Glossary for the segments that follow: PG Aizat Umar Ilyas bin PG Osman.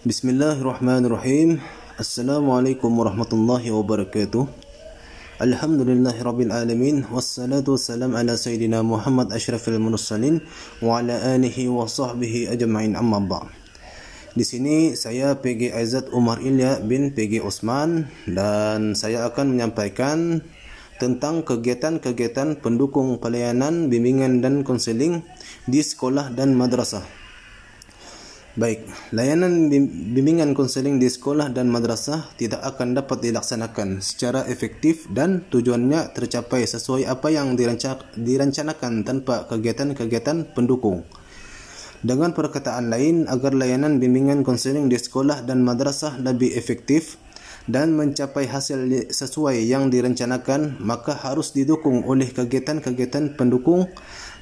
Bismillahirrahmanirrahim. Assalamualaikum warahmatullahi wabarakatuh. Alhamdulillahi rabbil alamin. Wassalatu wassalam ala sayyidina Muhammad asyrafil mursalin wa ala alihi wa sahbihi ajma'in, amma ba'd. Di sini saya PG Aizat Umar Ilyas bin PG Osman dan saya akan menyampaikan tentang kegiatan-kegiatan pendukung pelayanan bimbingan dan konseling di sekolah dan madrasah. Baik, layanan bimbingan konseling di sekolah dan madrasah tidak akan dapat dilaksanakan secara efektif dan tujuannya tercapai sesuai apa yang dirancangkan tanpa kegiatan-kegiatan pendukung. Dengan perkataan lain, agar layanan bimbingan konseling di sekolah dan madrasah lebih efektif dan mencapai hasil sesuai yang direncanakan, maka harus didukung oleh kegiatan-kegiatan pendukung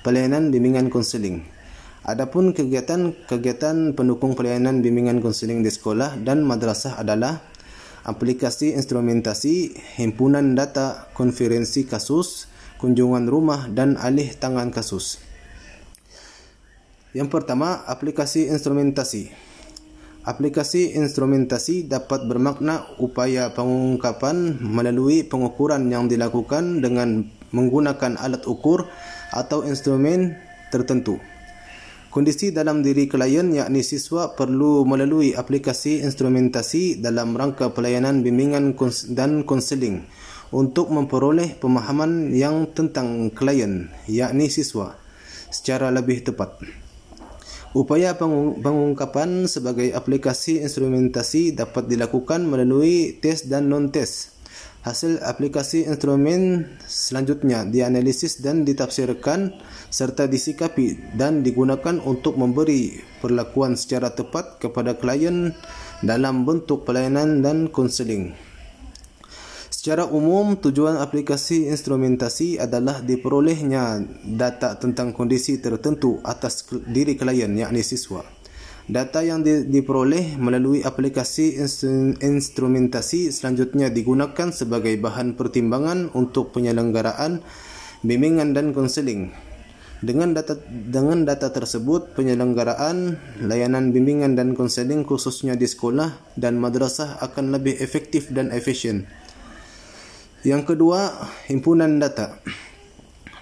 pelayanan bimbingan konseling. Adapun kegiatan-kegiatan pendukung pelayanan bimbingan konseling di sekolah dan madrasah adalah aplikasi instrumentasi, himpunan data, konferensi kasus, kunjungan rumah dan alih tangan kasus. Yang pertama, aplikasi instrumentasi. Aplikasi instrumentasi dapat bermakna upaya pengungkapan melalui pengukuran yang dilakukan dengan menggunakan alat ukur atau instrumen tertentu. Kondisi dalam diri klien yakni siswa perlu melalui aplikasi instrumentasi dalam rangka pelayanan bimbingan dan konseling untuk memperoleh pemahaman yang tentang klien yakni siswa secara lebih tepat. Upaya pengungkapan sebagai aplikasi instrumentasi dapat dilakukan melalui tes dan non-tes. Hasil aplikasi instrumen selanjutnya dianalisis dan ditafsirkan serta disikapi dan digunakan untuk memberi perlakuan secara tepat kepada klien dalam bentuk pelayanan dan konseling. Secara umum, tujuan aplikasi instrumentasi adalah diperolehnya data tentang kondisi tertentu atas diri klien yakni siswa. Data yang diperoleh melalui aplikasi instrumentasi selanjutnya digunakan sebagai bahan pertimbangan untuk penyelenggaraan bimbingan dan konseling. Dengan data tersebut, penyelenggaraan layanan bimbingan dan konseling khususnya di sekolah dan madrasah akan lebih efektif dan efisien. Yang kedua, himpunan data.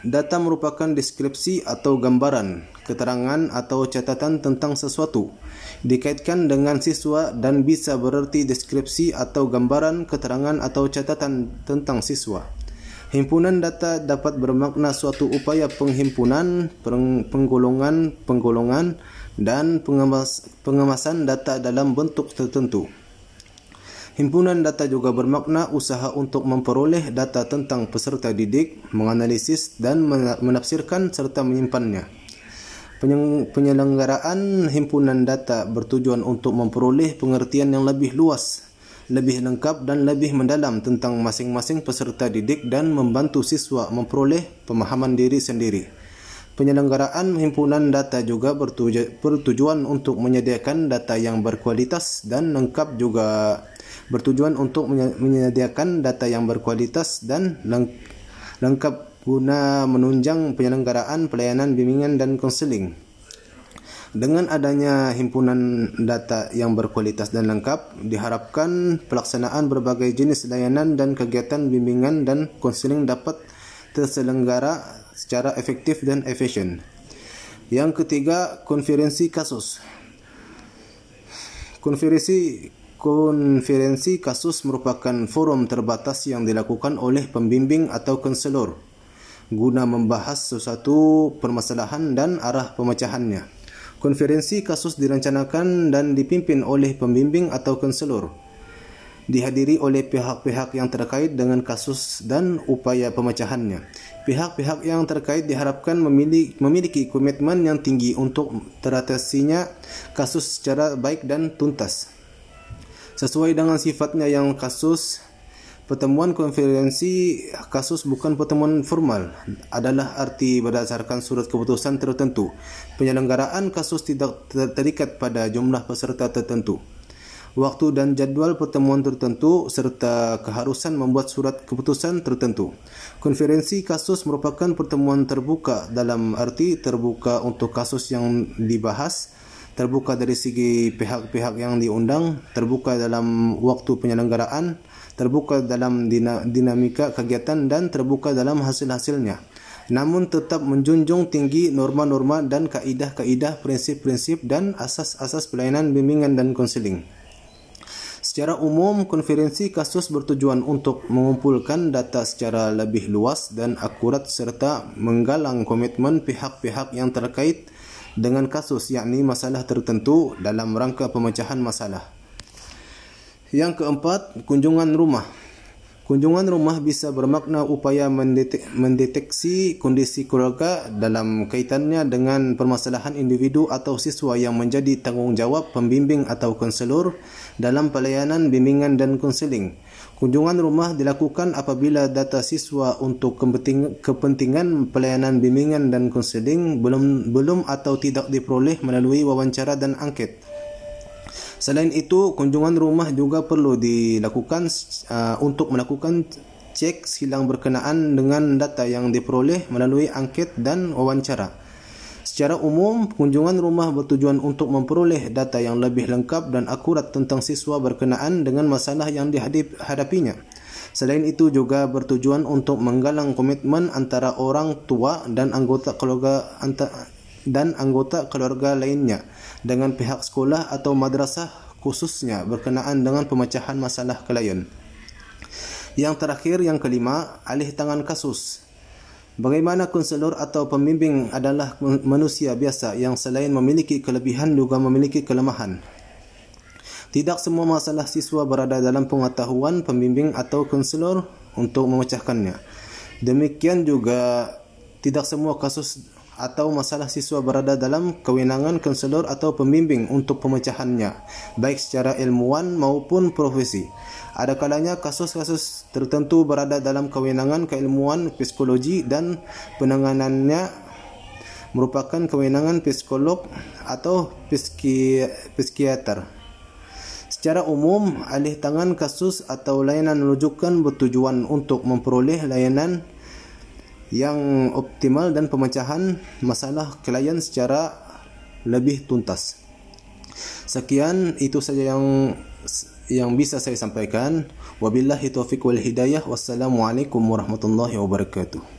Data merupakan deskripsi atau gambaran, keterangan atau catatan tentang sesuatu, dikaitkan dengan siswa dan bisa bererti deskripsi atau gambaran, keterangan atau catatan tentang siswa. Himpunan data dapat bermakna suatu upaya penghimpunan, penggolongan, dan pengemasan data dalam bentuk tertentu. Himpunan data juga bermakna usaha untuk memperoleh data tentang peserta didik, menganalisis dan menafsirkan serta menyimpannya. Penyelenggaraan himpunan data bertujuan untuk memperoleh pengertian yang lebih luas, lebih lengkap dan lebih mendalam tentang masing-masing peserta didik dan membantu siswa memperoleh pemahaman diri sendiri. Penyelenggaraan himpunan data juga bertujuan untuk menyediakan data yang berkualitas dan lengkap juga bertujuan untuk menyediakan data yang berkualitas dan lengkap guna menunjang penyelenggaraan pelayanan bimbingan dan konseling. Dengan adanya himpunan data yang berkualitas dan lengkap, diharapkan pelaksanaan berbagai jenis layanan dan kegiatan bimbingan dan konseling dapat terselenggara secara efektif dan efisien. Yang ketiga, konferensi kasus. Konferensi kasus merupakan forum terbatas yang dilakukan oleh pembimbing atau konselor guna membahas sesuatu permasalahan dan arah pemecahannya. Konferensi kasus direncanakan dan dipimpin oleh pembimbing atau konselor, dihadiri oleh pihak-pihak yang terkait dengan kasus dan upaya pemecahannya. Pihak-pihak yang terkait diharapkan memiliki komitmen yang tinggi untuk teratasinya kasus secara baik dan tuntas. Sesuai dengan sifatnya yang kasus, pertemuan konferensi kasus bukan pertemuan formal, adalah arti berdasarkan surat keputusan tertentu. Penyelenggaraan kasus tidak terikat pada jumlah peserta tertentu, waktu dan jadual pertemuan tertentu, serta keharusan membuat surat keputusan tertentu. Konferensi kasus merupakan pertemuan terbuka dalam arti terbuka untuk kasus yang dibahas, terbuka dari segi pihak-pihak yang diundang, terbuka dalam waktu penyelenggaraan, terbuka dalam dinamika kegiatan, dan terbuka dalam hasil-hasilnya. Namun tetap menjunjung tinggi norma-norma dan kaidah-kaidah, prinsip-prinsip dan asas-asas pelayanan bimbingan dan konseling. Secara umum, konferensi kasus bertujuan untuk mengumpulkan data secara lebih luas dan akurat serta menggalang komitmen pihak-pihak yang terkait dengan kasus, yakni masalah tertentu dalam rangka pemecahan masalah. Yang keempat, kunjungan rumah. Kunjungan rumah bisa bermakna upaya mendeteksi kondisi keluarga dalam kaitannya dengan permasalahan individu atau siswa yang menjadi tanggungjawab pembimbing atau konselor dalam pelayanan bimbingan dan konseling. Kunjungan rumah dilakukan apabila data siswa untuk kepentingan pelayanan bimbingan dan konseling belum atau tidak diperoleh melalui wawancara dan angket. Selain itu, kunjungan rumah juga perlu dilakukan untuk melakukan cek silang berkenaan dengan data yang diperoleh melalui angket dan wawancara. Secara umum, kunjungan rumah bertujuan untuk memperoleh data yang lebih lengkap dan akurat tentang siswa berkenaan dengan masalah yang dihadapinya. Selain itu juga bertujuan untuk menggalang komitmen antara orang tua dan anggota keluarga lainnya dengan pihak sekolah atau madrasah, khususnya berkenaan dengan pemecahan masalah klien. Yang terakhir, yang kelima, alih tangan kasus. Bagaimana konselor atau pembimbing adalah manusia biasa yang selain memiliki kelebihan juga memiliki kelemahan. Tidak semua masalah siswa berada dalam pengetahuan pembimbing atau konselor untuk memecahkannya. Demikian juga tidak semua kasus atau masalah siswa berada dalam kewenangan konselor atau pembimbing untuk pemecahannya, baik secara ilmuwan maupun profesi. Ada kalanya kasus-kasus tertentu berada dalam kewenangan keilmuan psikologi dan penanganannya merupakan kewenangan psikolog atau psikiater. Secara umum, alih tangan kasus atau layanan rujukan bertujuan untuk memperoleh layanan yang optimal dan pemecahan masalah klien secara lebih tuntas. Sekian, itu saja yang bisa saya sampaikan. Wabillahi taufiq wal hidayah. Wassalamualaikum warahmatullahi wabarakatuh.